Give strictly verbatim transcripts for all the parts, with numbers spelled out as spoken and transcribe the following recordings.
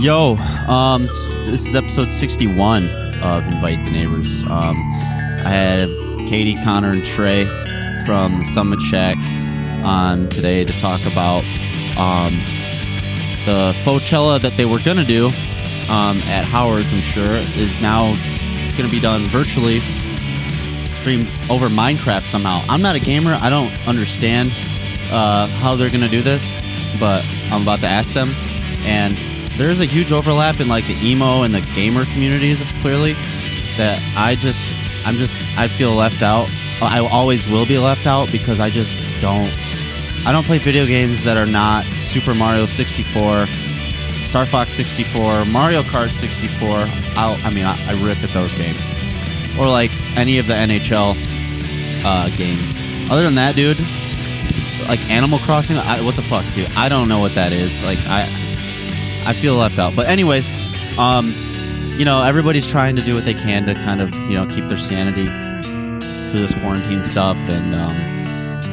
Yo, um, this is episode sixty-one of Invite the Neighbors. Um, I have Katie, Connor, and Trey from the Summit Shack on today to talk about um, the Fauxchella that they were going to do um, at Howard's, I'm sure, is now going to be done virtually, streamed over Minecraft somehow. I'm not a gamer. I don't understand uh, how they're going to do this, but I'm about to ask them. And there's a huge overlap in like the emo and the gamer communities, clearly, that I just, I'm just, I feel left out. I always will be left out because I just don't, I don't play video games that are not Super Mario sixty-four, Star Fox sixty-four, Mario Kart sixty-four. I'll, I mean, I, I rip at those games. Or like any of the N H L uh, games. Other than that, dude, like Animal Crossing, I, what the fuck, dude? I don't know what that is. Like, I I feel left out. But anyways, um, you know, everybody's trying to do what they can to kind of, you know, keep their sanity through this quarantine stuff. And um,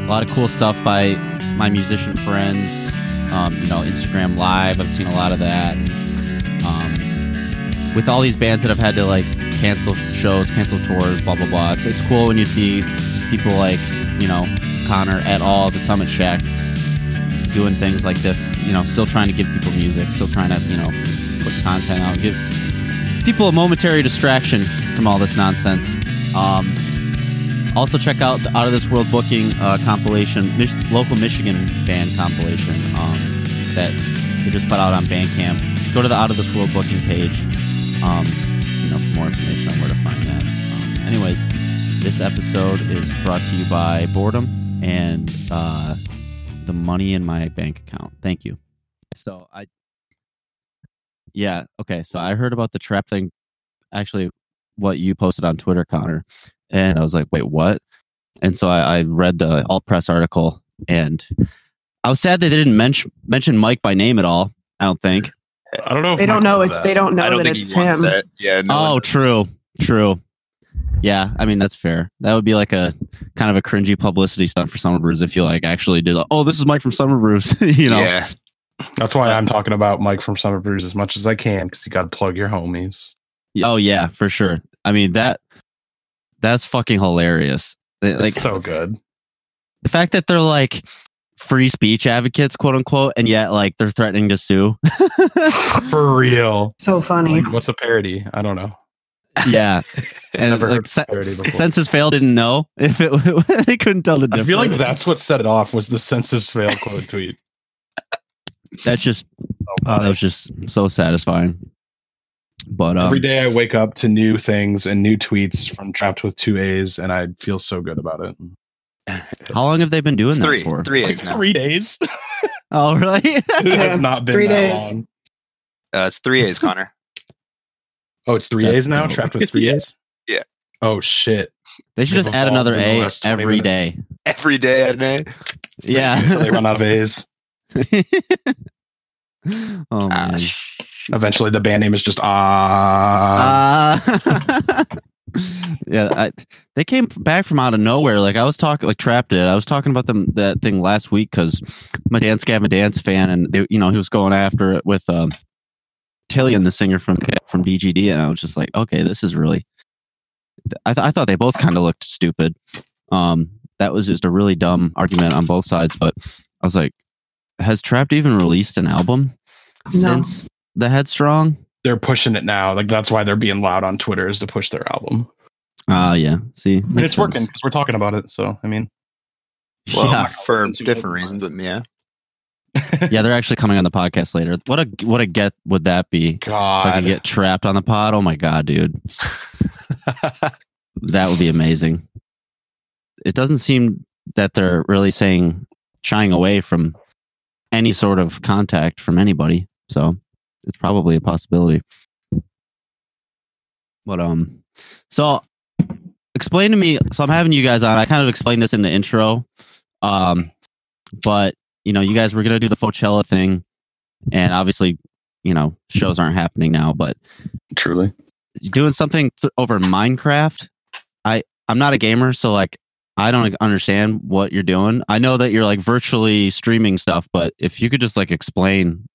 a lot of cool stuff by my musician friends. Um, you know, Instagram Live, I've seen a lot of that. And, um, with all these bands that have had to, like, cancel shows, cancel tours, blah, blah, blah. It's, it's cool when you see people like, you know, Connor et al., the Summit Shack, doing things like this, you know, still trying to give people music, still trying to, you know, put content out, give people a momentary distraction from all this nonsense. Um, also check out the Out of This World Booking uh, compilation, Mich- local Michigan band compilation um, that they just put out on Bandcamp. Go to the Out of This World Booking page, um, you know, for more information on where to find that. Um, anyways, this episode is brought to you by boredom and uh, the money in my bank account. Thank you. So I, yeah, okay. So I heard about the trap thing, actually, what you posted on Twitter, Connor, and I was like, wait, what? And so I, I read the Alt Press article, and I was sad that they didn't mention mention Mike by name at all. I don't think. I don't know. If they, don't know it, they don't know. They don't know that it's him. That. Yeah. No oh, one. true, true. Yeah, I mean, that's fair. That would be like a kind of a cringy publicity stunt for Summer Bruise if you like actually did, like, oh, this is Mike from Summer Bruise, you know? Yeah. That's why I'm talking about Mike from Summer Bruise as much as I can, because you got to plug your homies. Oh, yeah, for sure. I mean, that that's fucking hilarious. It's like, so good. The fact that they're like free speech advocates, quote unquote, and yet like they're threatening to sue. For real. So funny. Like, what's a parody? I don't know. Yeah, and like, census fail didn't know if it they couldn't tell the difference. I feel like that's what set it off was the census fail quote tweet. That's just oh, uh, that was just so satisfying. But um, every day I wake up to new things and new tweets from Trapped with two A's, and I feel so good about it. How long have they been doing it's that three, for? Three like A's now. Three days. Oh, really? It has not been three that days. Long. Uh, it's three A's, Connor. Oh, it's three That's A's now? Dope. Trapped with three A's? Yeah. Oh, shit. They should They've just add another A every day. Every day add an A? Yeah. Until they run out of A's. Oh, gosh. Man. Eventually, the band name is just Ah. Uh... Uh... yeah, I, they came back from out of nowhere. Like, I was talking, like, Trapped it. I was talking about them that thing last week because my dance guy, I'm a dance fan, and, they, you know, he was going after it with... Um, Killian, the singer from from D G D, and I was just like, okay, this is really. I, th- I thought they both kind of looked stupid. Um, that was just a really dumb argument on both sides. But I was like, has Trapped even released an album no. since the Headstrong? They're pushing it now. Like that's why they're being loud on Twitter is to push their album. Ah, uh, yeah. See, and it's sense. working because we're talking about it. So I mean, well, yeah, for different reasons, but yeah. Yeah, they're actually coming on the podcast later. What a what a get would that be? God. If I could get Trapped on the pod. Oh my god, dude. That would be amazing. It doesn't seem that they're really saying shying away from any sort of contact from anybody. So it's probably a possibility. But um so explain to me, so I'm having you guys on. I kind of explained this in the intro. Um but you know, you guys were going to do the Fauxchella thing, and obviously, you know, shows aren't happening now, but... Truly. Doing something th- over Minecraft, I, I'm not a gamer, so, like, I don't understand what you're doing. I know that you're, like, virtually streaming stuff, but if you could just, like, explain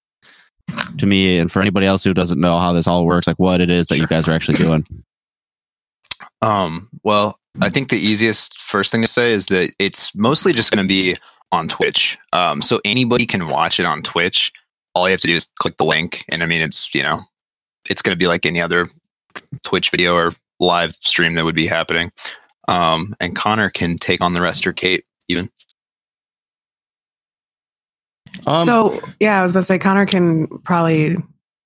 to me and for anybody else who doesn't know how this all works, like what it is that sure. you guys are actually doing. Um, well, I think the easiest first thing to say is that it's mostly just going to be on Twitch. Um, so anybody can watch it on Twitch. All you have to do is click the link. And I mean, it's, you know, it's going to be like any other Twitch video or live stream that would be happening. Um, and Connor can take on the rest, or Kate even. Um, so yeah, I was about to say Connor can probably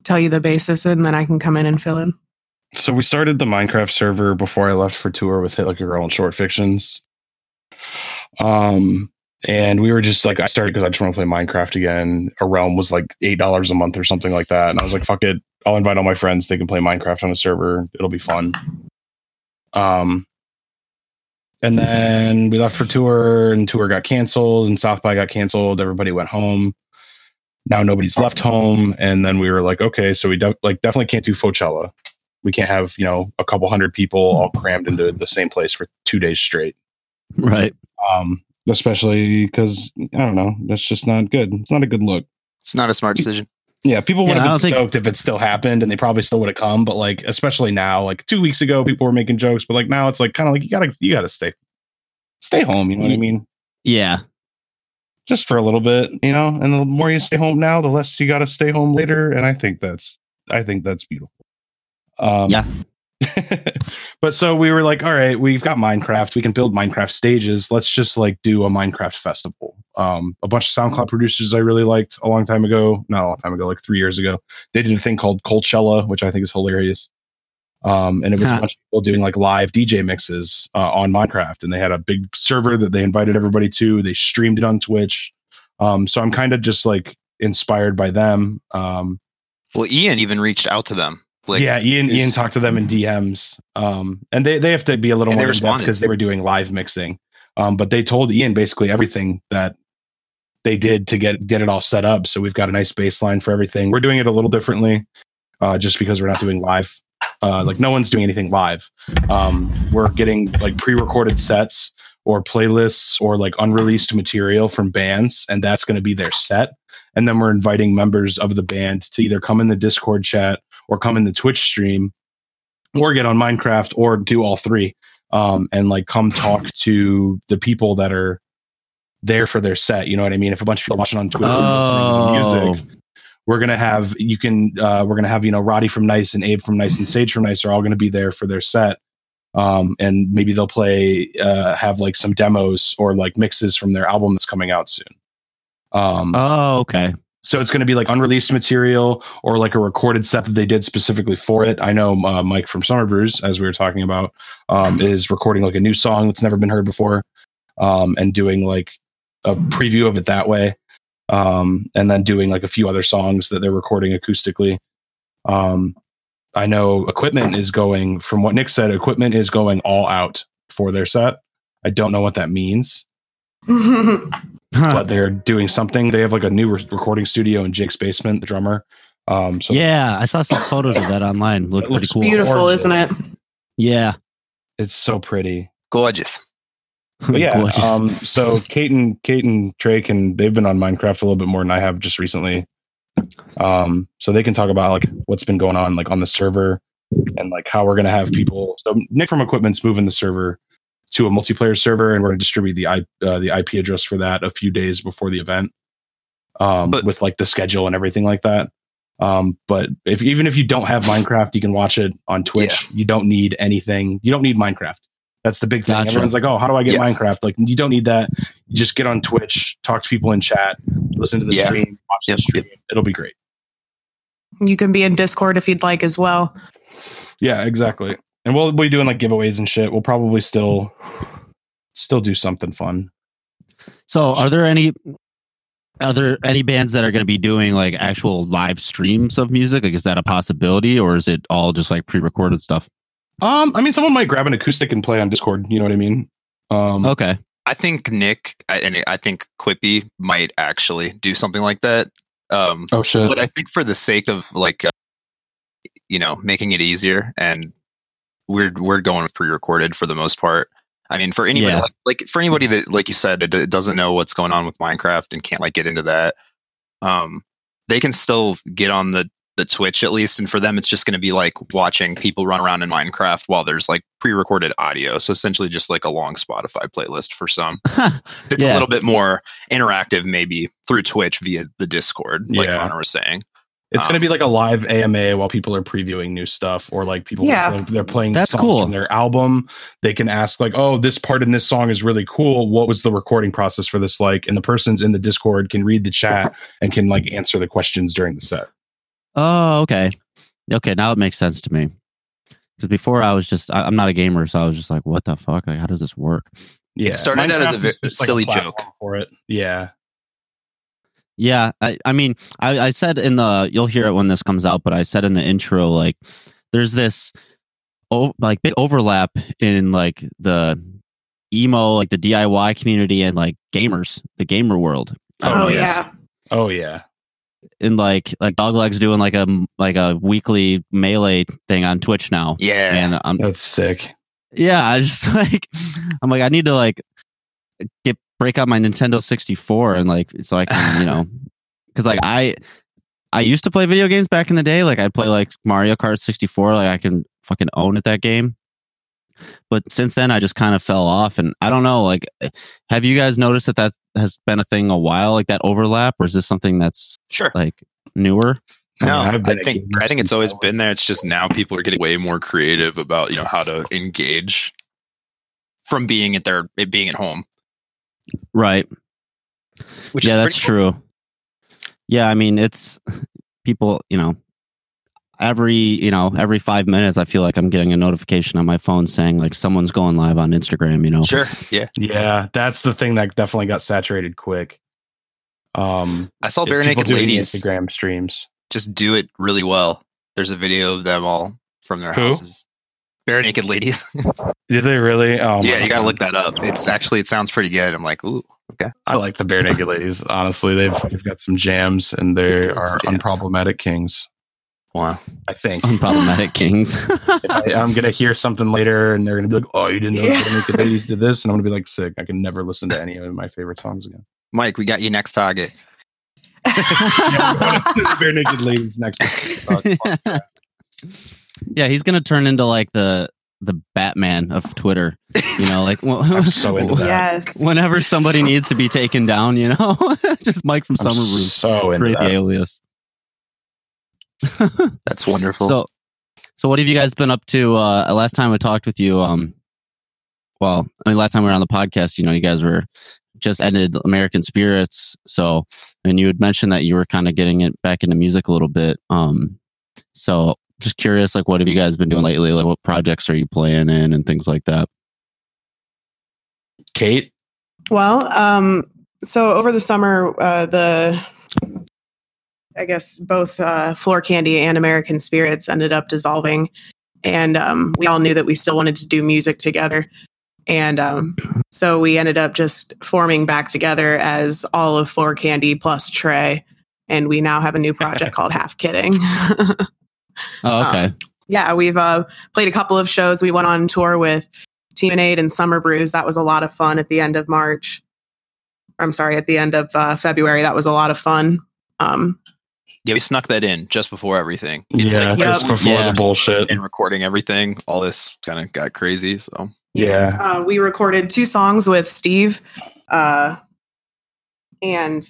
tell you the basis and then I can come in and fill in. So we started the Minecraft server before I left for tour with Hit Like a Girl and Short Fictions. Um, and we were just like, I started because I just want to play Minecraft again. A realm was like eight dollars a month or something like that. And I was like, fuck it. I'll invite all my friends. They can play Minecraft on a server. It'll be fun. Um, and then we left for tour and tour got canceled and South by got canceled. Everybody went home. Now nobody's left home. And then we were like, okay, so we de- like definitely can't do Fauxchella. We can't have, you know, a couple hundred people all crammed into the same place for two days straight. Right. Um, especially because, I don't know, that's just not good. It's not a good look. It's not a smart decision. Yeah, people would yeah, have been stoked think... if it still happened, and they probably still would have come. But like, especially now, like two weeks ago, people were making jokes, but like now it's like kind of like you gotta you gotta stay stay home. You know what I mean? Yeah, just for a little bit, you know. And the more you stay home now, the less you gotta stay home later. And I think that's I think that's beautiful. Um, yeah. But so we were like, all right, we've got Minecraft. We can build Minecraft stages. Let's just like do a Minecraft festival. Um, a bunch of SoundCloud producers I really liked a long time ago, not a long time ago, like three years ago, they did a thing called Coachella, which I think is hilarious. Um, and it was huh. a bunch of people doing like live D J mixes uh, on Minecraft. And they had a big server that they invited everybody to. They streamed it on Twitch. Um, so I'm kind of just like inspired by them. Um, well, Ian even reached out to them. Like, yeah, Ian Ian talked to them in D Ms, um, and they, they have to be a little more in-depth because they were doing live mixing. Um, but they told Ian basically everything that they did to get, get it all set up. So we've got a nice baseline for everything. We're doing it a little differently uh, just because we're not doing live. Uh, like no one's doing anything live. Um, we're getting like pre-recorded sets or playlists or like unreleased material from bands, and that's going to be their set. And then we're inviting members of the band to either come in the Discord chat or come in the Twitch stream or get on Minecraft or do all three um, and like come talk to the people that are there for their set. You know what I mean? If a bunch of people are watching on Twitch oh. and listening to music, we're going to have, you can, uh, we're going to have, you know, Roddy from Nice and Abe from Nice and Sage from Nice are all going to be there for their set. Um, and maybe they'll play, uh, have like some demos or like mixes from their album that's coming out soon. Um, oh, okay. So it's going to be like unreleased material or like a recorded set that they did specifically for it. I know uh, Mike from Summer Bruise, as we were talking about, um, is recording like a new song that's never been heard before um, and doing like a preview of it that way. Um, and then doing like a few other songs that they're recording acoustically. Um, I know Equipment is going, from what Nick said, Equipment is going all out for their set. I don't know what that means. Huh. But they're doing something. They have like a new re- recording studio in Jake's basement, the drummer. Um, so yeah, I saw some photos of that online. Looked pretty cool. Beautiful, gorgeous. Isn't it? Yeah, it's so pretty, gorgeous. But yeah. Gorgeous. Um, so Kate and Kate and Trey can they've been on Minecraft a little bit more than I have just recently. Um, so they can talk about like what's been going on, like on the server, and like how we're gonna have people. So Nick from Equipment's moving the server to a multiplayer server, and we're going to distribute the I, uh, the I P address for that a few days before the event, um, but, with like the schedule and everything like that. Um, but if even if you don't have Minecraft, you can watch it on Twitch. Yeah. You don't need anything. You don't need Minecraft. That's the big thing. Gotcha. Everyone's like, "Oh, how do I get yeah. Minecraft?" Like, you don't need that. You just get on Twitch, talk to people in chat, listen to the yeah. stream, watch yep. the stream. Yep. It'll be great. You can be in Discord if you'd like as well. Yeah, exactly. And we'll be doing like giveaways and shit. We'll probably still still do something fun. So are there any are there any bands that are going to be doing like actual live streams of music? Like, is that a possibility, or is it all just like pre-recorded stuff? Um, I mean, someone might grab an acoustic and play on Discord. You know what I mean? Um, okay. I think Nick and I think Quippy might actually do something like that. Um, oh, shit. But I think for the sake of like, uh, you know, making it easier and we're we're going pre-recorded for the most part. I mean, for anybody yeah. like, like for anybody that, like you said, that doesn't know what's going on with Minecraft and can't like get into that, um, they can still get on the the Twitch at least, and for them it's just going to be like watching people run around in Minecraft while there's like pre-recorded audio, so essentially just like a long Spotify playlist for some. It's yeah. a little bit more interactive maybe through Twitch via the Discord, like yeah. Connor was saying. It's um, going to be like a live A M A while people are previewing new stuff, or like people yeah, are, they're playing that's songs cool. from their album. They can ask like, oh, this part in this song is really cool. What was the recording process for this like? And the person's in the Discord can read the chat and can like answer the questions during the set. Oh, okay. Okay, now it makes sense to me. Because before I was just, I, I'm not a gamer, so I was just like, what the fuck? Like, how does this work? Yeah. It started Minecraft out as a v- silly like a joke. For it. Yeah. Yeah, I, I mean, I, I said in the, you'll hear it when this comes out, but I said in the intro, like, there's this, oh, like, big overlap in, like, the emo, like, the D I Y community and, like, gamers, the gamer world. Oh, yeah. Oh, yeah. And, like, like Dogleg's doing, like, a like a weekly Melee thing on Twitch now. Yeah, and I'm, that's sick. Yeah, I just, like, I'm like, I need to, like, get break out my Nintendo sixty-four and like so I can, you know, because like I I used to play video games back in the day, like I'd play like Mario Kart sixty-four, like I can fucking own at that game, but since then I just kind of fell off. And I don't know, like, have you guys noticed that that has been a thing a while, like that overlap, or is this something that's sure like newer? No, I, mean, I think I think it's always been there. It's just now people are getting way more creative about, you know, how to engage from being at their it being at home. Right. Which yeah, that's cool. True. Yeah, I mean, it's people, you know, every, you know, every five minutes, I feel like I'm getting a notification on my phone saying like someone's going live on Instagram, you know? Sure. Yeah. Yeah. That's the thing that definitely got saturated quick. Um, I saw Bare Naked Ladies Instagram streams. Just do it really well. There's a video of them all from their Who? houses. Bare Naked Ladies. Did they really? Oh, yeah, you gotta look that up. It's actually, it sounds pretty good. I'm like, ooh, okay. I like the Bare Naked Ladies. Honestly, they've, they've got some jams, and they are unproblematic kings. Wow, I think unproblematic kings. I, I'm gonna hear something later, and they're gonna be like, "Oh, you didn't know yeah. Bare Naked Ladies did this," and I'm gonna be like, "Sick! I can never listen to any of my favorite songs again." Mike, we got you next target. Yeah, Bare Naked Ladies next. Target. Yeah, he's gonna turn into like the the Batman of Twitter, you know, like well, I'm so into that. Yes. Whenever somebody needs to be taken down, you know, just Mike from I'm Summer Bruise, so into create that. The alias. That's wonderful. So, so what have you guys been up to? Uh, last time I talked with you, um, well, I mean, last time we were on the podcast, you know, you guys were just ended American Spirits, so and you had mentioned that you were kind of getting it back into music a little bit, um, so. Just curious, like, what have you guys been doing lately? Like, what projects are you playing in and things like that? Kate? Well, um, so over the summer, uh, the, I guess, both uh, Floor Candy and American Spirits ended up dissolving. And um, we all knew that we still wanted to do music together. And um, so we ended up just forming back together as all of Floor Candy plus Trey. And we now have a new project called Half Kidding. Oh, okay. Um, yeah, we've uh, played a couple of shows. We went on tour with Team and Aid and Summer Bruise. That was a lot of fun at the end of March. I'm sorry, at the end of uh, February. That was a lot of fun. Um, yeah, we snuck that in just before everything. It's yeah, like, just yep. before yeah. the bullshit. And recording everything. All this kind of got crazy. So yeah. yeah. Uh, we recorded two songs with Steve. Uh, and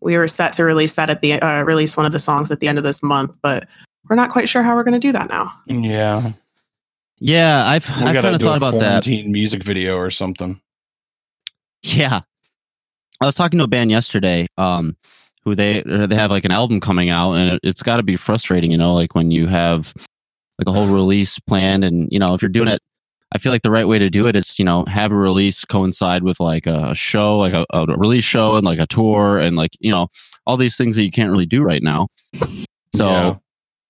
we were set to release that at the uh, release one of the songs at the end of this month. But we're not quite sure how we're going to do that now. Yeah. Yeah, I've, I've kind of thought about that. Music video or something. Yeah. I was talking to a band yesterday um, who they they have like an album coming out, and it, it's got to be frustrating, you know, like when you have like a whole release planned, and, you know, if you're doing it, I feel like the right way to do it is, you know, have a release coincide with like a show, like a, a release show and like a tour and like, you know, all these things that you can't really do right now. So. Yeah.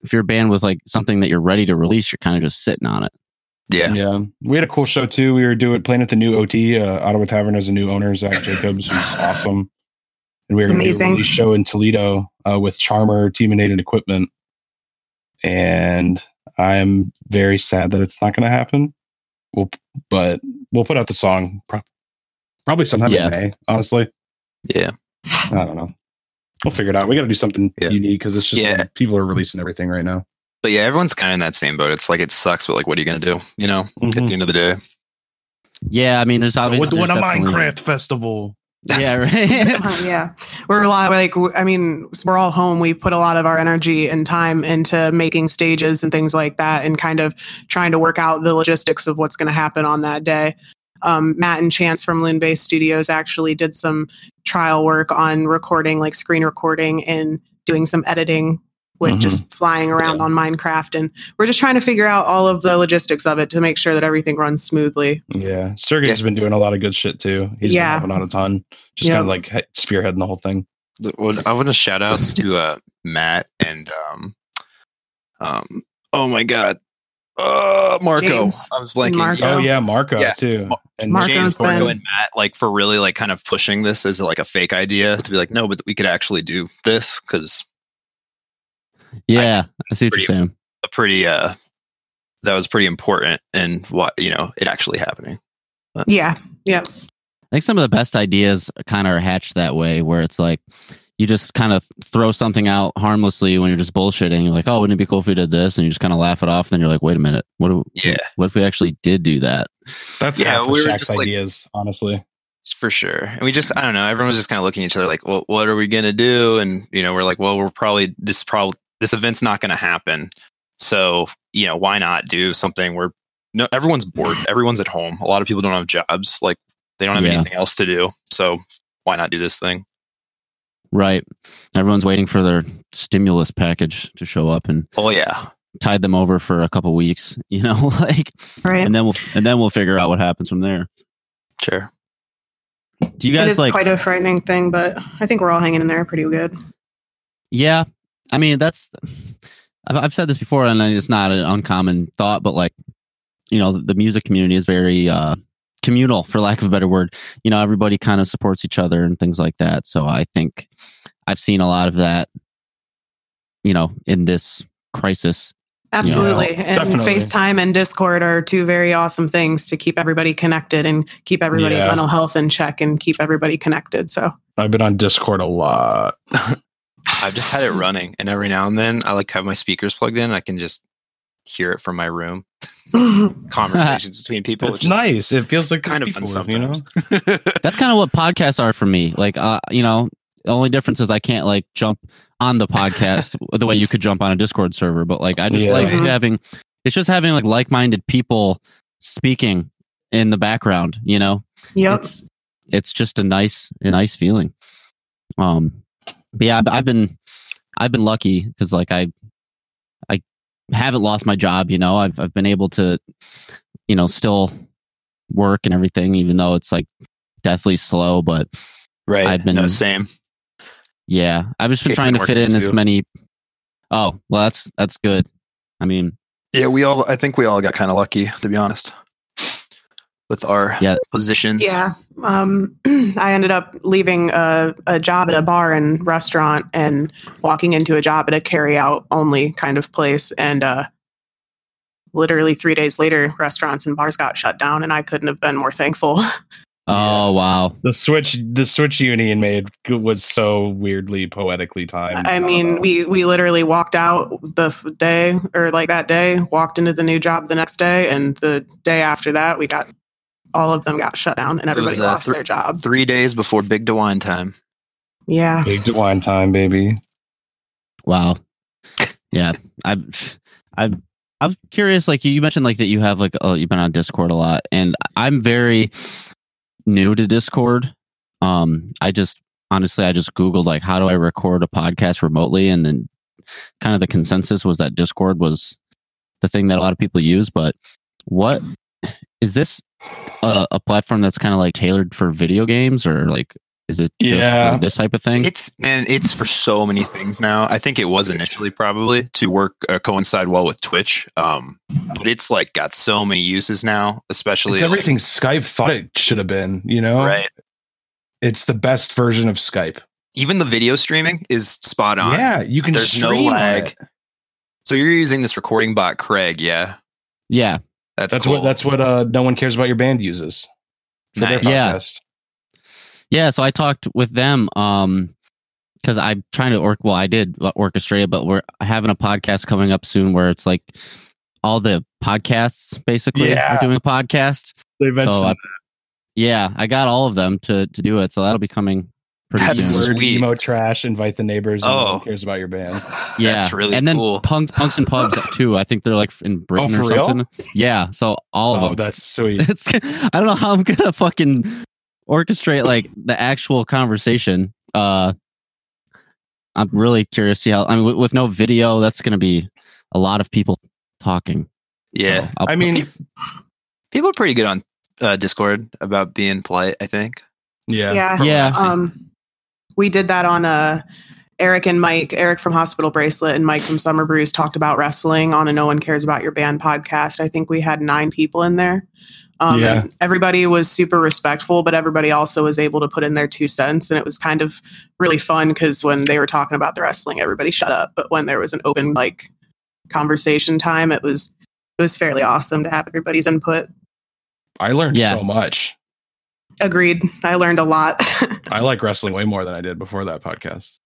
If you're banned with like something that you're ready to release, you're kind of just sitting on it. Yeah. Yeah. We had a cool show too. We were doing playing at the new O T. Uh, Ottawa Tavern has a new owner, Zach Jacobs, who's awesome. And we were going to do a release show in Toledo uh, with Charmer, Team and Aid, and Equipment. And I'm very sad that it's not going to happen. We'll, but we'll put out the song pro- probably sometime yeah. in May, honestly. Yeah. I don't know. We'll figure it out. We got to do something yeah. unique because it's just yeah. like, people are releasing everything right now. But yeah, everyone's kind of in that same boat. It's like it sucks, but like, what are you going to do? You know, mm-hmm. at the end of the day. Yeah, I mean, there's obviously so we're doing a Minecraft festival. Yeah, right. yeah, we're a lot like I mean, we're all home. We put a lot of our energy and time into making stages and things like that, and kind of trying to work out the logistics of what's going to happen on that day. Um, Matt and Chance from Loon Bay Studios actually did some trial work on recording, like screen recording, and doing some editing with mm-hmm. just flying around yeah. on Minecraft. And we're just trying to figure out all of the logistics of it to make sure that everything runs smoothly. Yeah. Sergey's yeah. been doing a lot of good shit too. He's yeah. been helping out a ton, just yeah. kind of like spearheading the whole thing. Well, I want to shout outs to uh, Matt and, um, um, oh my God. Uh, Marco. James. I was blanking. Marco. Yeah. Oh yeah. Marco yeah. too. And Marco's James, been... Marco and Matt, like for really like kind of pushing this as like a fake idea to be like, no, but we could actually do this. Cause yeah, I, I see what pretty, you're saying. A pretty, uh, that was pretty important, and what you know, it actually happening. But. Yeah, yeah. I think some of the best ideas kind of are hatched that way, where it's like you just kind of throw something out harmlessly when you're just bullshitting. You're like, oh, wouldn't it be cool if we did this? And you just kind of laugh it off. Then you're like, wait a minute, what? Do, yeah. What if we actually did do that? That's yeah, half we the Shaq's ideas, like, honestly. For sure. And we just, I don't know. Everyone was just kind of looking at each other like, well, what are we gonna do? And you know, we're like, well, we're probably this probably. This event's not going to happen. So, you know, why not do something where no, everyone's bored. Everyone's at home. A lot of people don't have jobs. Like they don't have yeah. anything else to do. So why not do this thing? Right. Everyone's waiting for their stimulus package to show up and oh yeah, tide them over for a couple weeks, you know, like, right. and then we'll, and then we'll figure out what happens from there. Sure. Do you guys it is like quite a frightening thing, but I think we're all hanging in there pretty good. Yeah. I mean, that's, I've said this before, and it's not an uncommon thought, but like, you know, the music community is very uh, communal, for lack of a better word. You know, everybody kind of supports each other and things like that. So I think I've seen a lot of that, you know, in this crisis. Absolutely. You know, and definitely. FaceTime and Discord are two very awesome things to keep everybody connected and keep everybody's yeah. mental health in check and keep everybody connected. So I've been on Discord a lot. I've just had it running, and every now and then I like have my speakers plugged in. And I can just hear it from my room. Conversations between people. It's nice. It feels like kind of fun sometimes. You know? That's kind of what podcasts are for me. Like, uh, you know, the only difference is I can't like jump on the podcast the way you could jump on a Discord server. But like, I just yeah. like having, it's just having like like-minded people speaking in the background, you know? Yep. It's, it's just a nice, a nice feeling. Um, But yeah, I've been, I've been lucky because like I, I haven't lost my job. You know, I've I've been able to, you know, still work and everything, even though it's like deathly slow. But right, I've been no, same. Yeah, I've just been trying to fit in as many. Oh well, that's that's good. I mean, yeah, we all. I think we all got kind of lucky, to be honest. With our yeah. positions. Yeah. Um, I ended up leaving a, a job at a bar and restaurant and walking into a job at a carry out only kind of place. And uh, literally three days later, restaurants and bars got shut down, and I couldn't have been more thankful. Oh, wow. The switch the switch union made was so weirdly poetically timed. I mean, we, we literally walked out the day or like that day, walked into the new job the next day. And the day after that, we got all of them got shut down, and everybody was, uh, lost th- their job. Three days before Big DeWine time. Yeah. Big DeWine time, baby. Wow. Yeah. I, I, I'm curious, like you mentioned like that you have like, oh, you've been on Discord a lot, and I'm very new to Discord. Um, I just, honestly, I just Googled like, how do I record a podcast remotely? And then kind of the consensus was that Discord was the thing that a lot of people use. But what is this? Uh, a platform that's kind of like tailored for video games, or like is it yeah. this type of thing? It's and it's for so many things now. I think it was initially probably to work uh, coincide well with Twitch, um, but it's like got so many uses now. Especially it's everything like, Skype thought it should have been, you know? Right. It's the best version of Skype. Even the video streaming is spot on. Yeah, you can. There's stream no lag. It. So you're using this recording bot, Craig? Yeah. Yeah. That's, that's cool. what that's what uh, No One Cares About Your Band uses. For nice. their podcast. Yeah. yeah, so I talked with them um, because I'm trying to orc. Well, I did orchestrate it, but we're having a podcast coming up soon where it's like all the podcasts basically yeah. are doing a podcast. They mentioned so, that. Yeah, I got all of them to to do it, so that'll be coming. That's word, emo trash, invite the neighbors. Oh, no one cares about your band. Yeah, that's really and then cool. punks, punks and pubs too. I think they're like in Britain oh, or something. Real? Yeah, so all oh, of them. That's sweet. It's, I don't know how I'm gonna fucking orchestrate like the actual conversation. Uh, I'm really curious to see how. I mean, with, with no video, that's gonna be a lot of people talking. Yeah, so I mean, people are pretty good on uh, Discord about being polite. I think. Yeah. Yeah. yeah. Um. We did that on uh, Eric and Mike. Eric from Hospital Bracelet and Mike from Summer Bruise talked about wrestling on a No One Cares About Your Band podcast. I think we had nine people in there. Um, yeah. And everybody was super respectful, but everybody also was able to put in their two cents. And it was kind of really fun because when they were talking about the wrestling, everybody shut up. But when there was an open like conversation time, it was it was fairly awesome to have everybody's input. I learned yeah. so much. Agreed. I learned a lot. I like wrestling way more than I did before that podcast.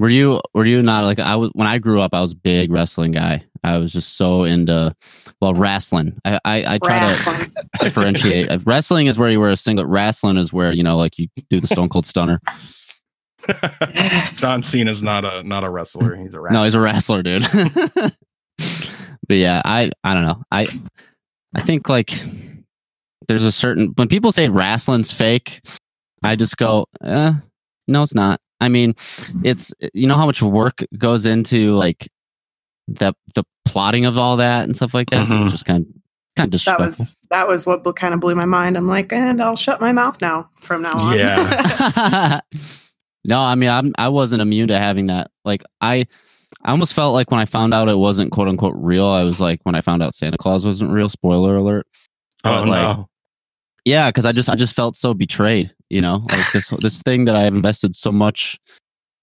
Were you were you not like I was when I grew up, I was a big wrestling guy. I was just so into well, wrestling. I, I, I try wrestling. to differentiate. If wrestling is where you wear a singlet, wrestling is where, you know, like you do the Stone Cold Stunner. Yes. John Cena's not a not a wrestler. He's a wrestler. No, he's a wrestler, dude. But yeah, I, I don't know. I I think like there's a certain when people say wrestling's fake, I just go, eh, no, it's not. I mean, it's you know how much work goes into like the the plotting of all that and stuff like that. Mm-hmm. Just kind of, kind of disrespectful. That was that was what bl- kind of blew my mind. I'm like, and I'll shut my mouth now from now on. Yeah. No, I mean, I'm I wasn't immune to having that. Like, I I almost felt like when I found out it wasn't quote unquote real. I was like, when I found out Santa Claus wasn't real. Spoiler alert. Oh like, no. Yeah, because I just I just felt so betrayed, you know, like this this thing that I have invested so much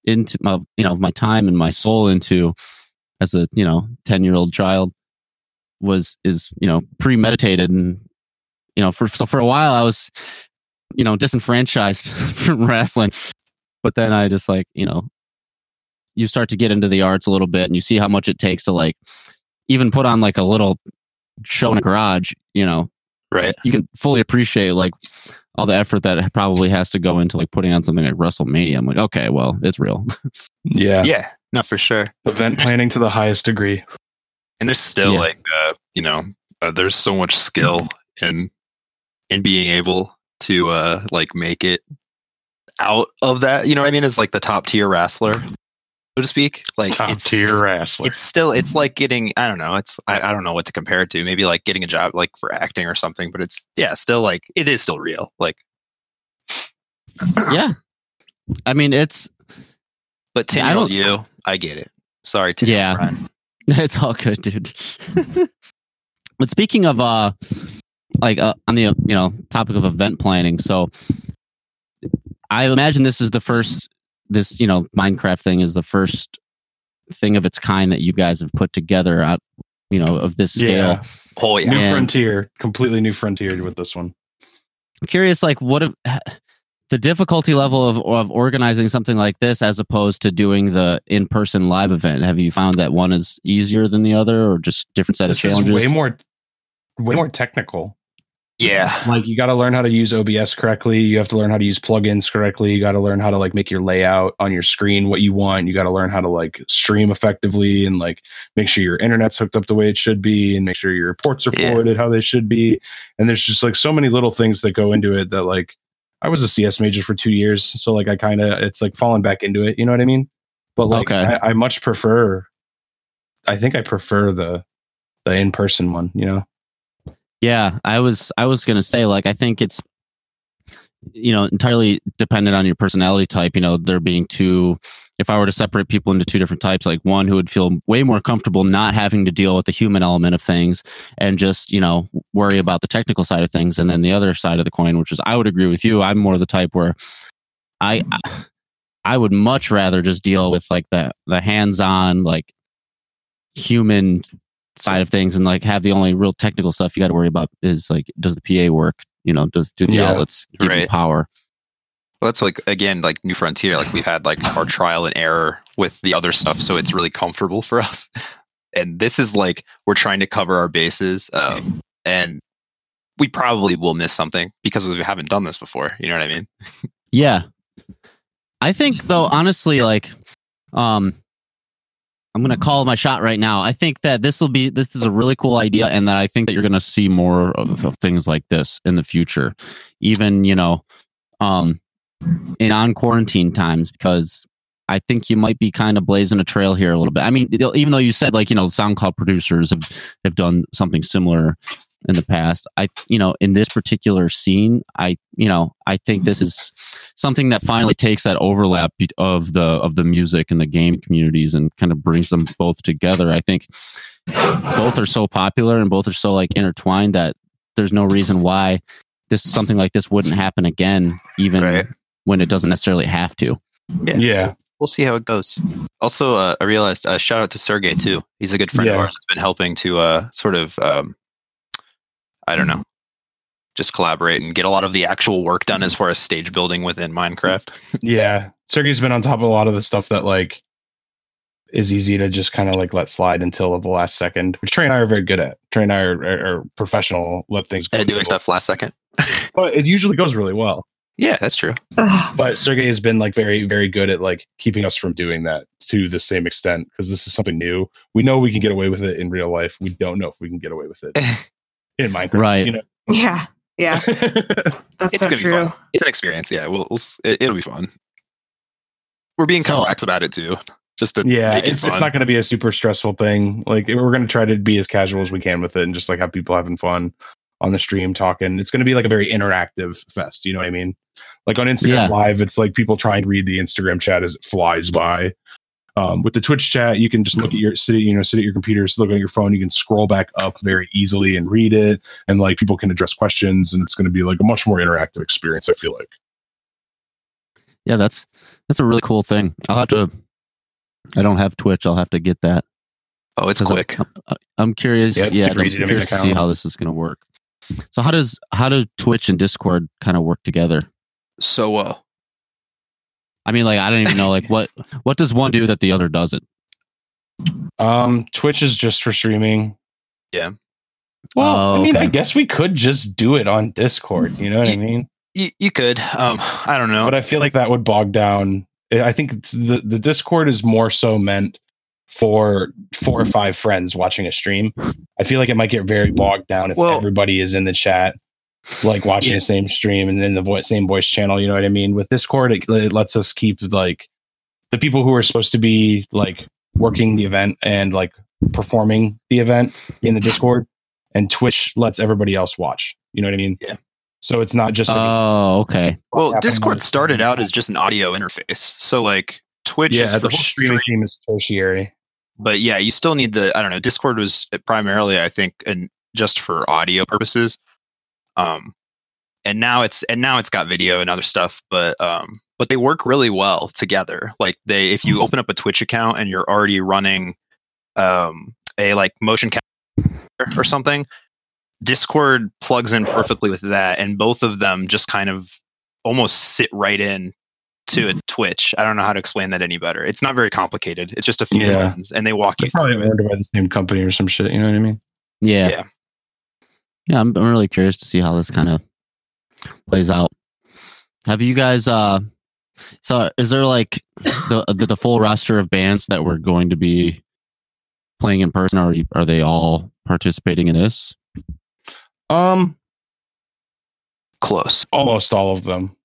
into my you know my time and my soul into as a you know ten year old child was is you know premeditated and you know for so for a while I was you know disenfranchised from wrestling, but then I just like you know you start to get into the arts a little bit and you see how much it takes to like even put on like a little show in a garage, you know. Right. You can fully appreciate like all the effort that it probably has to go into like putting on something like WrestleMania. I'm like, okay, well, it's real. Yeah. Yeah. No, for sure. Event planning to the highest degree. And there's still yeah. like, uh, you know, uh, there's so much skill in, in being able to uh, like make it out of that. You know what I mean? It's like the top tier wrestler, so to speak. Like top it's, tier wrestler. It's still, it's like getting, I don't know, it's, I, I don't know what to compare it to. Maybe like getting a job like for acting or something, but it's, yeah, still like, it is still real. Like, yeah. I mean, it's, but ten-year-old you, I get it. Sorry, ten-year-old Brian. It's all good, dude. But speaking of, uh, like, uh, on the, you know, topic of event planning, so I imagine this is the first. This, you know, Minecraft thing is the first thing of its kind that you guys have put together, uh, you know, of this scale. Yeah. Oh, yeah. New and frontier, completely new frontier with this one. I'm curious, like, what if, the difficulty level of of organizing something like this as opposed to doing the in-person live event. Have you found that one is easier than the other, or just different set this of challenges? Is way more, way more technical. Yeah. Like you got to learn how to use O B S correctly. You have to learn how to use plugins correctly. You got to learn how to like make your layout on your screen, what you want. You got to learn how to like stream effectively and like make sure your internet's hooked up the way it should be and make sure your ports are yeah. forwarded how they should be. And there's just like so many little things that go into it that like I was a C S major for two years. So like I kind of, it's like falling back into it. You know what I mean? But like okay. I, I much prefer, I think I prefer the the in-person one, you know? Yeah, I was I was going to say, like, I think it's, you know, entirely dependent on your personality type. You know, there being two, if I were to separate people into two different types, like one who would feel way more comfortable not having to deal with the human element of things and just, you know, worry about the technical side of things. And then the other side of the coin, which is I would agree with you. I'm more the type where I I would much rather just deal with like the, the hands-on, like human side of things and like have the only real technical stuff you got to worry about is like does the P A work, you know, does do the outlets give you power. Well, that's like, again, like New Frontier. Like we've had like our trial and error with the other stuff, so it's really comfortable for us. And this is like, we're trying to cover our bases. Um, and we probably will miss something because we haven't done this before. You know what I mean? Yeah. I think though, honestly, like, um, I'm going to call my shot right now. I think that this will be, this is a really cool idea. And that I think that you're going to see more of, of things like this in the future, even, you know, um, in on quarantine times, because I think you might be kind of blazing a trail here a little bit. I mean, even though you said like, you know, SoundCloud producers have, have done something similar in the past, I, you know, in this particular scene, I, you know, I think this is something that finally takes that overlap of the, of the music and the game communities and kind of brings them both together. I think both are so popular and both are so like intertwined that there's no reason why this, something like this wouldn't happen again, even right. when it doesn't necessarily have to. Yeah. Yeah. We'll see how it goes. Also, uh, I realized, uh, shout out to Sergey, too. He's a good friend yeah. of ours. He's been helping to uh, sort of, um, I don't know, just collaborate and get a lot of the actual work done as far as stage building within Minecraft. Yeah. Sergey's been on top of a lot of the stuff that, like, is easy to just kind of, like, let slide until the last second, which Trey and I are very good at. Trey and I are, are, are professional, let things go. Doing stuff last second. But it usually goes really well. Yeah, that's true. But Sergey has been like very, very good at like keeping us from doing that to the same extent, because this is something new. We know we can get away with it in real life. We don't know if we can get away with it in Minecraft. Right. You know? Yeah. Yeah. That's it's so true. It's an experience. Yeah. We'll, we'll it, it'll be fun. We're being so, complex about it too. Just to yeah, make it it's, fun. It's not going to be a super stressful thing. Like we're going to try to be as casual as we can with it and just like have people having fun on the stream talking. It's going to be like a very interactive fest. You know what I mean? Like on Instagram yeah. Live, it's like people try and read the Instagram chat as it flies by. Um, with the Twitch chat, you can just look at your sit, you know, sit at your computer, look at your phone. You can scroll back up very easily and read it. And like people can address questions, and it's going to be like a much more interactive experience, I feel like. Yeah, that's, that's a really cool thing. I'll have to, I don't have Twitch. I'll have to get that. Oh, it's quick. I'm, I'm curious. Yeah, it's yeah, super I'm easy to, make an account. To see how this is going to work. So how does how do Twitch and Discord kind of work together? So well, I mean, like I don't even know, like what what does one do that the other doesn't? Um, Twitch is just for streaming. Yeah. Well, oh, I mean, okay. I guess we could just do it on Discord. You know what you, I mean? You, you could. Um, I don't know, but I feel like that would bog down. I think it's the the Discord is more so meant for four or five friends watching a stream. I feel like it might get very bogged down if well, everybody is in the chat, like watching yeah. the same stream and then the vo- same voice channel. You know what I mean? With Discord, it, it lets us keep like the people who are supposed to be like working the event and like performing the event in the Discord, and Twitch lets everybody else watch. You know what I mean? Yeah. So it's not just. Like, oh, okay. Well, Discord started out as just an audio interface. So like Twitch yeah, is the for whole streaming stream is tertiary. But yeah, you still need the, I don't know, Discord was primarily, I think, and just for audio purposes. Um, and now it's, and now it's got video and other stuff, but, um, but they work really well together. Like they, if you open up a Twitch account and you're already running, um, a like motion capture or something, Discord plugs in perfectly with that. And both of them just kind of almost sit right in to a Twitch. I don't know how to explain that any better. It's not very complicated. It's just a few yeah. ones, and they walk They're you probably through owned it. By the same company or some shit. You know what I mean? Yeah. Yeah. Yeah, I'm, I'm really curious to see how this kind of plays out. Have you guys, uh, so is there like the, the, the full roster of bands that we're going to be playing in person, or are they all participating in this? Um, Close. Almost all of them.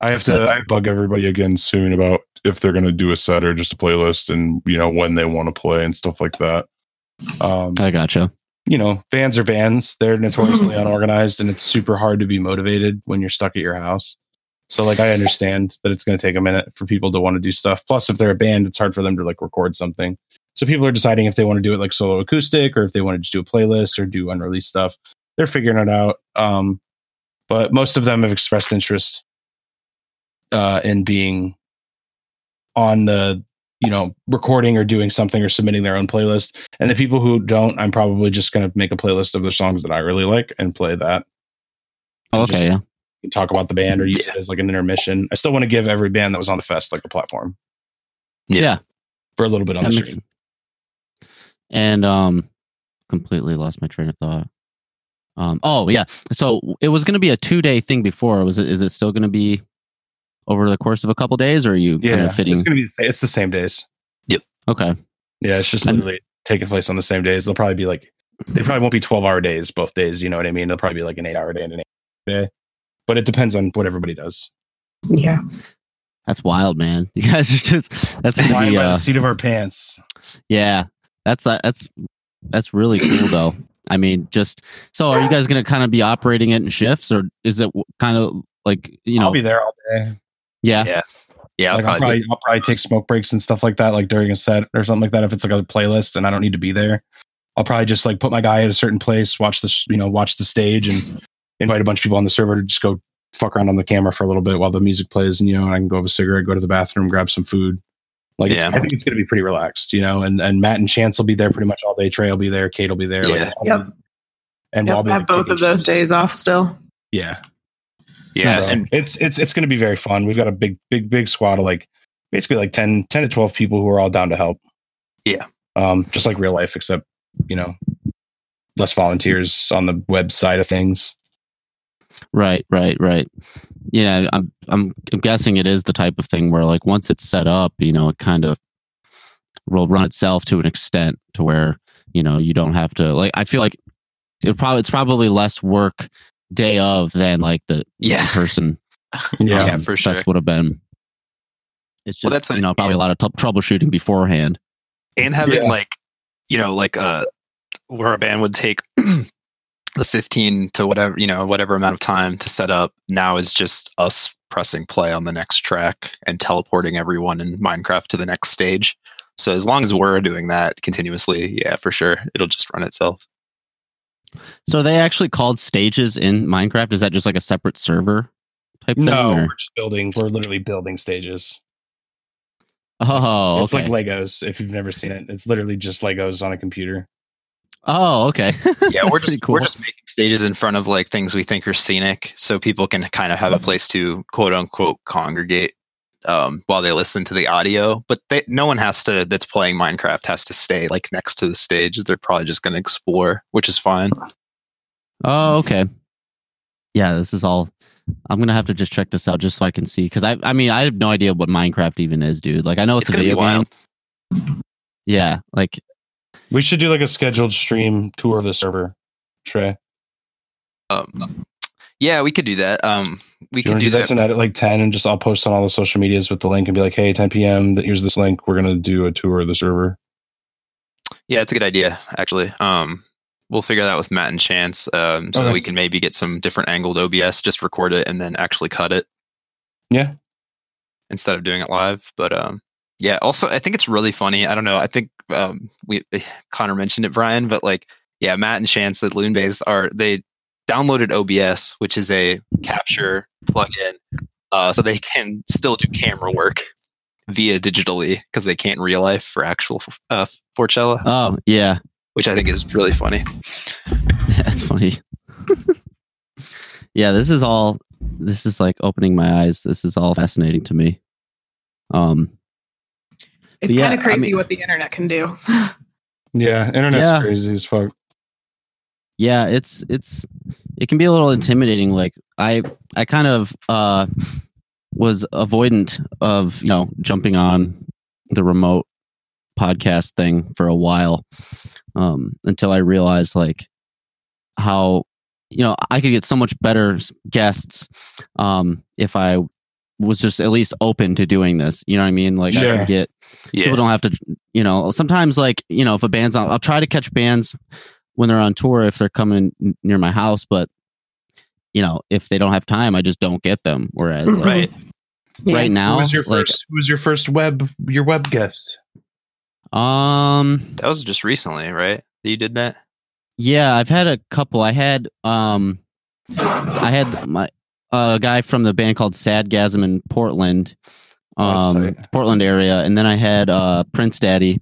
I have to I bug everybody again soon about if they're going to do a set or just a playlist, and you know when they want to play and stuff like that. Um, I gotcha. You know, fans are bands. They're notoriously unorganized, and it's super hard to be motivated when you're stuck at your house. So, like, I understand that it's going to take a minute for people to want to do stuff. Plus, if they're a band, it's hard for them to like record something. So people are deciding if they want to do it like solo acoustic, or if they want to just do a playlist or do unreleased stuff. They're figuring it out. Um, but most of them have expressed interest. Uh, and being on the, you know, recording or doing something or submitting their own playlist. And the people who don't, I'm probably just going to make a playlist of the songs that I really like and play that. Oh, okay, just, yeah. and talk about the band or use yeah. it as like an intermission. I still want to give every band that was on the fest like a platform. Yeah. For a little bit on that the stream. Sense. And um, completely lost my train of thought. Um, oh, yeah. So it was going to be a two-day thing before. Was it? Is it still going to be over the course of a couple days, or are you yeah, kind of fitting? It's going to be the same, it's the same days. Yep. Okay. Yeah, it's just literally I'm, taking place on the same days. They'll probably be like, they probably won't be twelve-hour days both days, you know what I mean? They'll probably be like an eight-hour day and an eight-hour day. But it depends on what everybody does. Yeah. That's wild, man. You guys are just... That's flying the, by uh, the seat of our pants. Yeah. That's uh, that's that's really cool, though. I mean, just... So are you guys going to kind of be operating it in shifts, or is it kind of like, you know... I'll be there all day. Yeah. Yeah. Yeah, like I'll, I'll, probably, I'll probably take smoke breaks and stuff like that, like during a set or something like that. If it's like a playlist and I don't need to be there, I'll probably just like put my guy at a certain place, watch this, you know, watch the stage, and invite a bunch of people on the server to just go fuck around on the camera for a little bit while the music plays. And, you know, I can go have a cigarette, go to the bathroom, grab some food. Like, yeah. it's, I think it's going to be pretty relaxed, you know, and, and Matt and Chance will be there pretty much all day. Trey will be there. Kate will be there. Yeah. Like, yep. And yep, we'll be have like, both of those days off still. Yeah. Yeah, so and it's it's it's going to be very fun. We've got a big, big, big squad of like basically like ten to twelve people who are all down to help. Yeah, um, just like real life, except you know, less volunteers on the web side of things. Right, right, right. Yeah, I'm I'm I'm guessing it is the type of thing where like once it's set up, you know, it kind of will run itself to an extent to where you know you don't have to like. I feel like it probably it's probably less work day of than like the yeah person yeah, um, yeah for sure would have been. It's just well, that's you know probably a lot of t- troubleshooting beforehand and having yeah. like you know like uh where a band would take the fifteen to whatever you know whatever amount of time to set up. Now is just us pressing play on the next track and teleporting everyone in Minecraft to the next stage. So as long as we're doing that continuously, yeah, for sure it'll just run itself. So they actually called stages in Minecraft? Is that just like a separate server type thing? No, or? We're just building. We're literally building stages. Oh, it's okay. Like Legos. If you've never seen it, it's literally just Legos on a computer. Oh, okay. Yeah, we're just cool. we're just making stages in front of like things we think are scenic, so people can kind of have a place to quote unquote congregate um, while they listen to the audio. But they, no one has to that's playing Minecraft has to stay like next to the stage. They're probably just going to explore, which is fine. Oh, okay. Yeah, this is all. I'm going to have to just check this out just so I can see. Because I, I mean, I have no idea what Minecraft even is, dude. Like, I know it's, it's a video game. Yeah, like. We should do like a scheduled stream tour of the server, Trey. Um, yeah, we could do that. Um, we could do, do that, that tonight at like ten, and just I'll post on all the social medias with the link and be like, "Hey, ten p.m. Here's this link. We're gonna do a tour of the server." Yeah, it's a good idea. Actually, um, we'll figure that out with Matt and Chance, um, so okay. that we can maybe get some different angled O B S. Just record it and then actually cut it. Yeah. Instead of doing it live, but um, yeah. Also, I think it's really funny. I don't know. I think um, we Connor mentioned it, Brian, but like, yeah, Matt and Chance at Loon Bays are they. downloaded O B S, which is a capture plugin, uh, so they can still do camera work via digitally because they can't in real life for actual uh, Fauxchella. Oh, yeah. Which I think is really funny. That's funny. Yeah, this is all, this is like opening my eyes. This is all fascinating to me. Um, It's yeah, kind of crazy I mean, what the internet can do. yeah, internet's yeah. crazy as fuck. Yeah, it's it's it can be a little intimidating. Like I I kind of uh, was avoidant of you know jumping on the remote podcast thing for a while um, until I realized like how you know I could get so much better guests um, if I was just at least open to doing this. You know what I mean? Like sure. I could get yeah. people don't have to you know sometimes like you know if a band's on, I'll try to catch bands when they're on tour, if they're coming n- near my house, but you know, if they don't have time, I just don't get them. Whereas, like, right, yeah. right now, who was your first? Like, who was your first web? Your web guest? Um, that was just recently, right? That you did that? Yeah, I've had a couple. I had um, I had my a uh, guy from the band called Sad Gasm in Portland, um, Portland area, and then I had uh, Prince Daddy.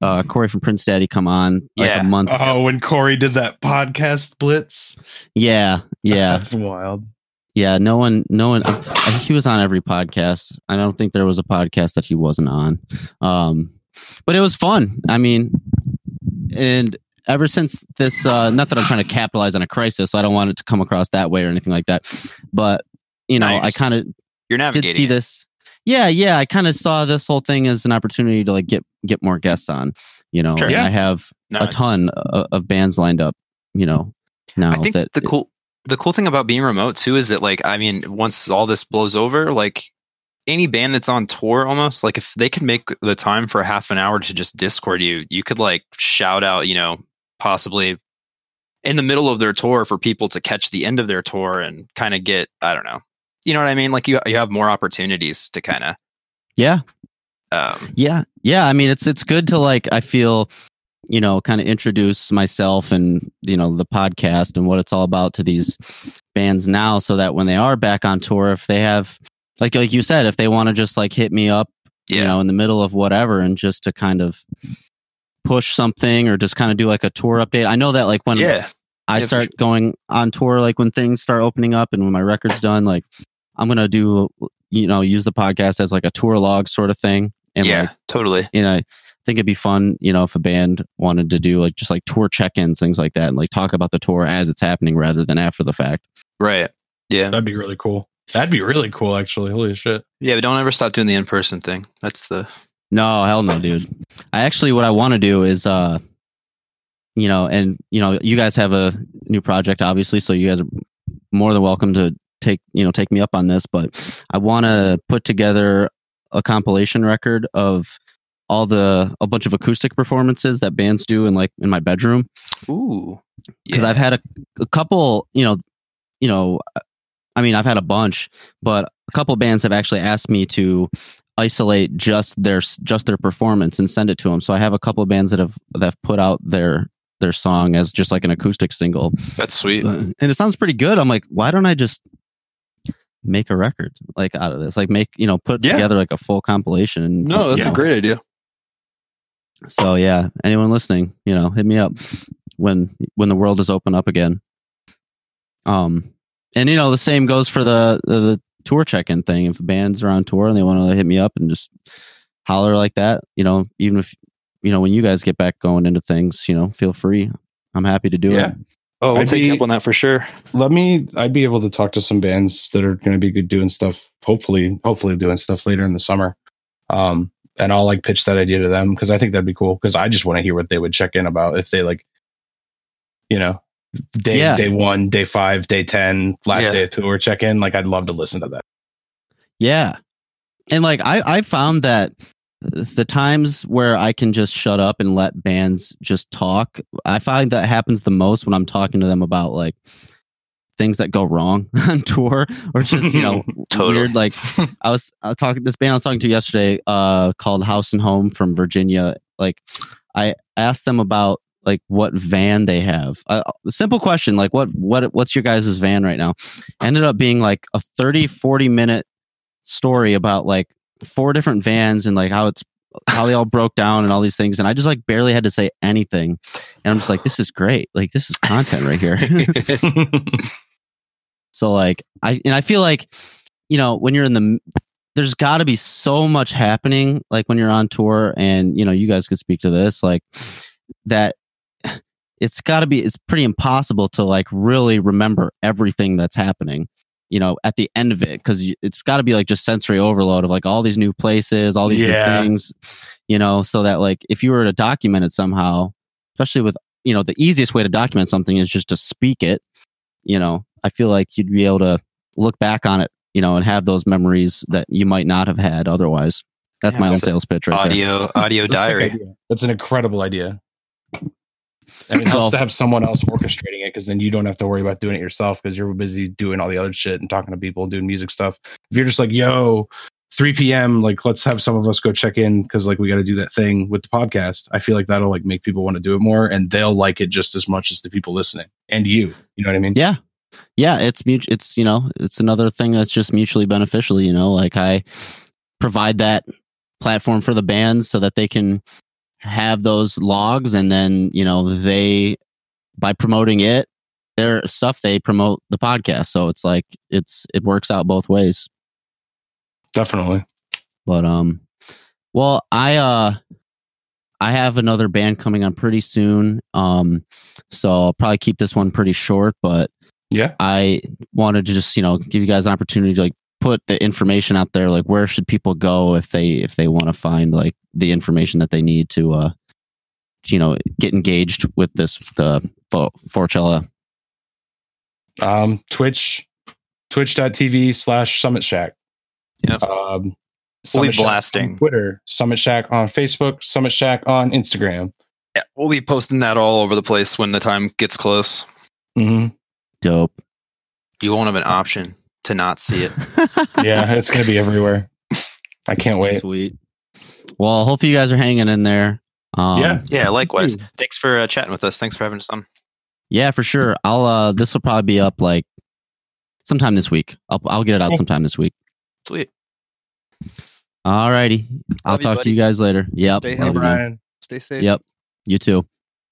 Uh, Corey from Prince Daddy come on like yeah. a month. Oh, when Corey did that podcast blitz. Yeah, yeah, that's wild. Yeah, no one, no one. I, I, he was on every podcast. I don't think there was a podcast that he wasn't on. Um, but it was fun. I mean, and ever since this, uh, not that I'm trying to capitalize on a crisis, so I don't want it to come across that way or anything like that. But you know, nice. I kind of you're navigating did see it. This. Yeah, yeah. I kind of saw this whole thing as an opportunity to like get get more guests on. You know, sure, yeah. I have no, a ton of, of bands lined up. You know, now I think that the cool. The cool thing about being remote too is that, like, I mean, once all this blows over, like any band that's on tour, almost like if they could make the time for half an hour to just Discord you, you could like shout out, you know, possibly in the middle of their tour for people to catch the end of their tour and kind of get, I don't know, you know what I mean? Like you, you have more opportunities to kind of, yeah, um, yeah, yeah. I mean, it's it's good to like, I feel. You know, kind of introduce myself and, you know, the podcast and what it's all about to these bands now so that when they are back on tour, if they have, like like you said, if they want to just like hit me up, yeah. you know, in the middle of whatever and just to kind of push something or just kind of do like a tour update. I know that like when yeah. I yeah, start sure. going on tour, like when things start opening up and when my record's done, like I'm going to do, you know, use the podcast as like a tour log sort of thing. And yeah, like, totally. You know, I think it'd be fun, you know, if a band wanted to do like just like tour check-ins, things like that, and like talk about the tour as it's happening rather than after the fact. Right. Yeah. That'd be really cool. That'd be really cool, actually. Holy shit. Yeah, but don't ever stop doing the in-person thing. That's the... No, hell no, dude. I actually, what I want to do is, uh, you know, and, you know, you guys have a new project, obviously, so you guys are more than welcome to take, you know, take me up on this, but I want to put together a compilation record of all the a bunch of acoustic performances that bands do in like in my bedroom. Ooh, because yeah. I've had a, a couple, you know, you know, I mean, I've had a bunch, but a couple bands have actually asked me to isolate just their just their performance and send it to them. So I have a couple of bands that have that have put out their their song as just like an acoustic single. That's sweet, and it sounds pretty good. I'm like, why don't I just make a record like out of this? Like make you know put yeah. together like a full compilation. And, no, that's you know, a great idea. So yeah, anyone listening, you know, hit me up when when the world is open up again. Um, and you know the same goes for the the, the tour check-in thing. If bands are on tour and they want to hit me up and just holler like that, you know, even if you know when you guys get back going into things, you know, feel free. I'm happy to do yeah. it. Oh, I'll I'd take be, you up on that for sure. Let me. I'd be able to talk to some bands that are going to be good doing stuff. Hopefully, hopefully doing stuff later in the summer. Um. And I'll like pitch that idea to them because I think that'd be cool because I just want to hear what they would check in about if they like, you know, day yeah. day one, day five, day ten, last yeah. day of tour check in. Like, I'd love to listen to that. Yeah. And like, I, I found that the times where I can just shut up and let bands just talk, I find that happens the most when I'm talking to them about like things that go wrong on tour or just, you know, totally. Weird. Like I was, I was talking, this band I was talking to yesterday uh, called House and Home from Virginia. Like I asked them about like what van they have. A uh, simple question. Like what, what, what's your guys' van right now? Ended up being like a thirty, forty minute story about like four different vans and like how it's, how they all broke down and all these things. And I just like barely had to say anything. And I'm just like, this is great. Like this is content right here. So like I and I feel like, you know, when you're in the there's got to be so much happening like when you're on tour and, you know, you guys could speak to this like that. It's got to be it's pretty impossible to like really remember everything that's happening, you know, at the end of it, because it's got to be like just sensory overload of like all these new places, all these yeah. new things, you know, so that like if you were to document it somehow, especially with, you know, the easiest way to document something is just to speak it, you know. I feel like you'd be able to look back on it, you know, and have those memories that you might not have had otherwise. That's yeah, my that's own sales pitch right audio, there. Audio that's diary. An that's an incredible idea. I mean, it helps to have someone else orchestrating it because then you don't have to worry about doing it yourself because you're busy doing all the other shit and talking to people and doing music stuff. If you're just like, yo, three p.m., like, let's have some of us go check in because, like, we got to do that thing with the podcast. I feel like that'll, like, make people want to do it more and they'll like it just as much as the people listening and you. You know what I mean? Yeah. Yeah, it's it's you know it's another thing that's just mutually beneficial. You know, like I provide that platform for the bands so that they can have those logs, and then you know they by promoting it their stuff, they promote the podcast. So it's like, it's, it works out both ways. Definitely. But, um, well, I, uh, I have another band coming on pretty soon. Um, so I'll probably keep this one pretty short, but yeah, I wanted to just, you know, give you guys an opportunity to like put the information out there. Like, where should people go if they, if they want to find like the information that they need to, uh, you know, get engaged with this, the uh, Fauxchella. Um, Twitch, twitch.tv slash Summit Shack. Yep. Um, Summit we'll be blasting Twitter, Summit Shack on Facebook, Summit Shack on Instagram. Yeah, we'll be posting that all over the place when the time gets close. Mm-hmm. Dope. You won't have an option to not see it. Yeah, it's gonna be everywhere. I can't wait. Sweet. Well, hopefully you guys are hanging in there. Um, yeah, yeah. Likewise. Ooh. Thanks for uh, chatting with us. Thanks for having us on. Yeah, for sure. I'll. Uh, this will probably be up like sometime this week. I'll. I'll get it out sometime this week. Sweet. All righty. I'll talk buddy. to you guys later. Yep. Stay healthy, Brian. Stay safe. Yep. You too.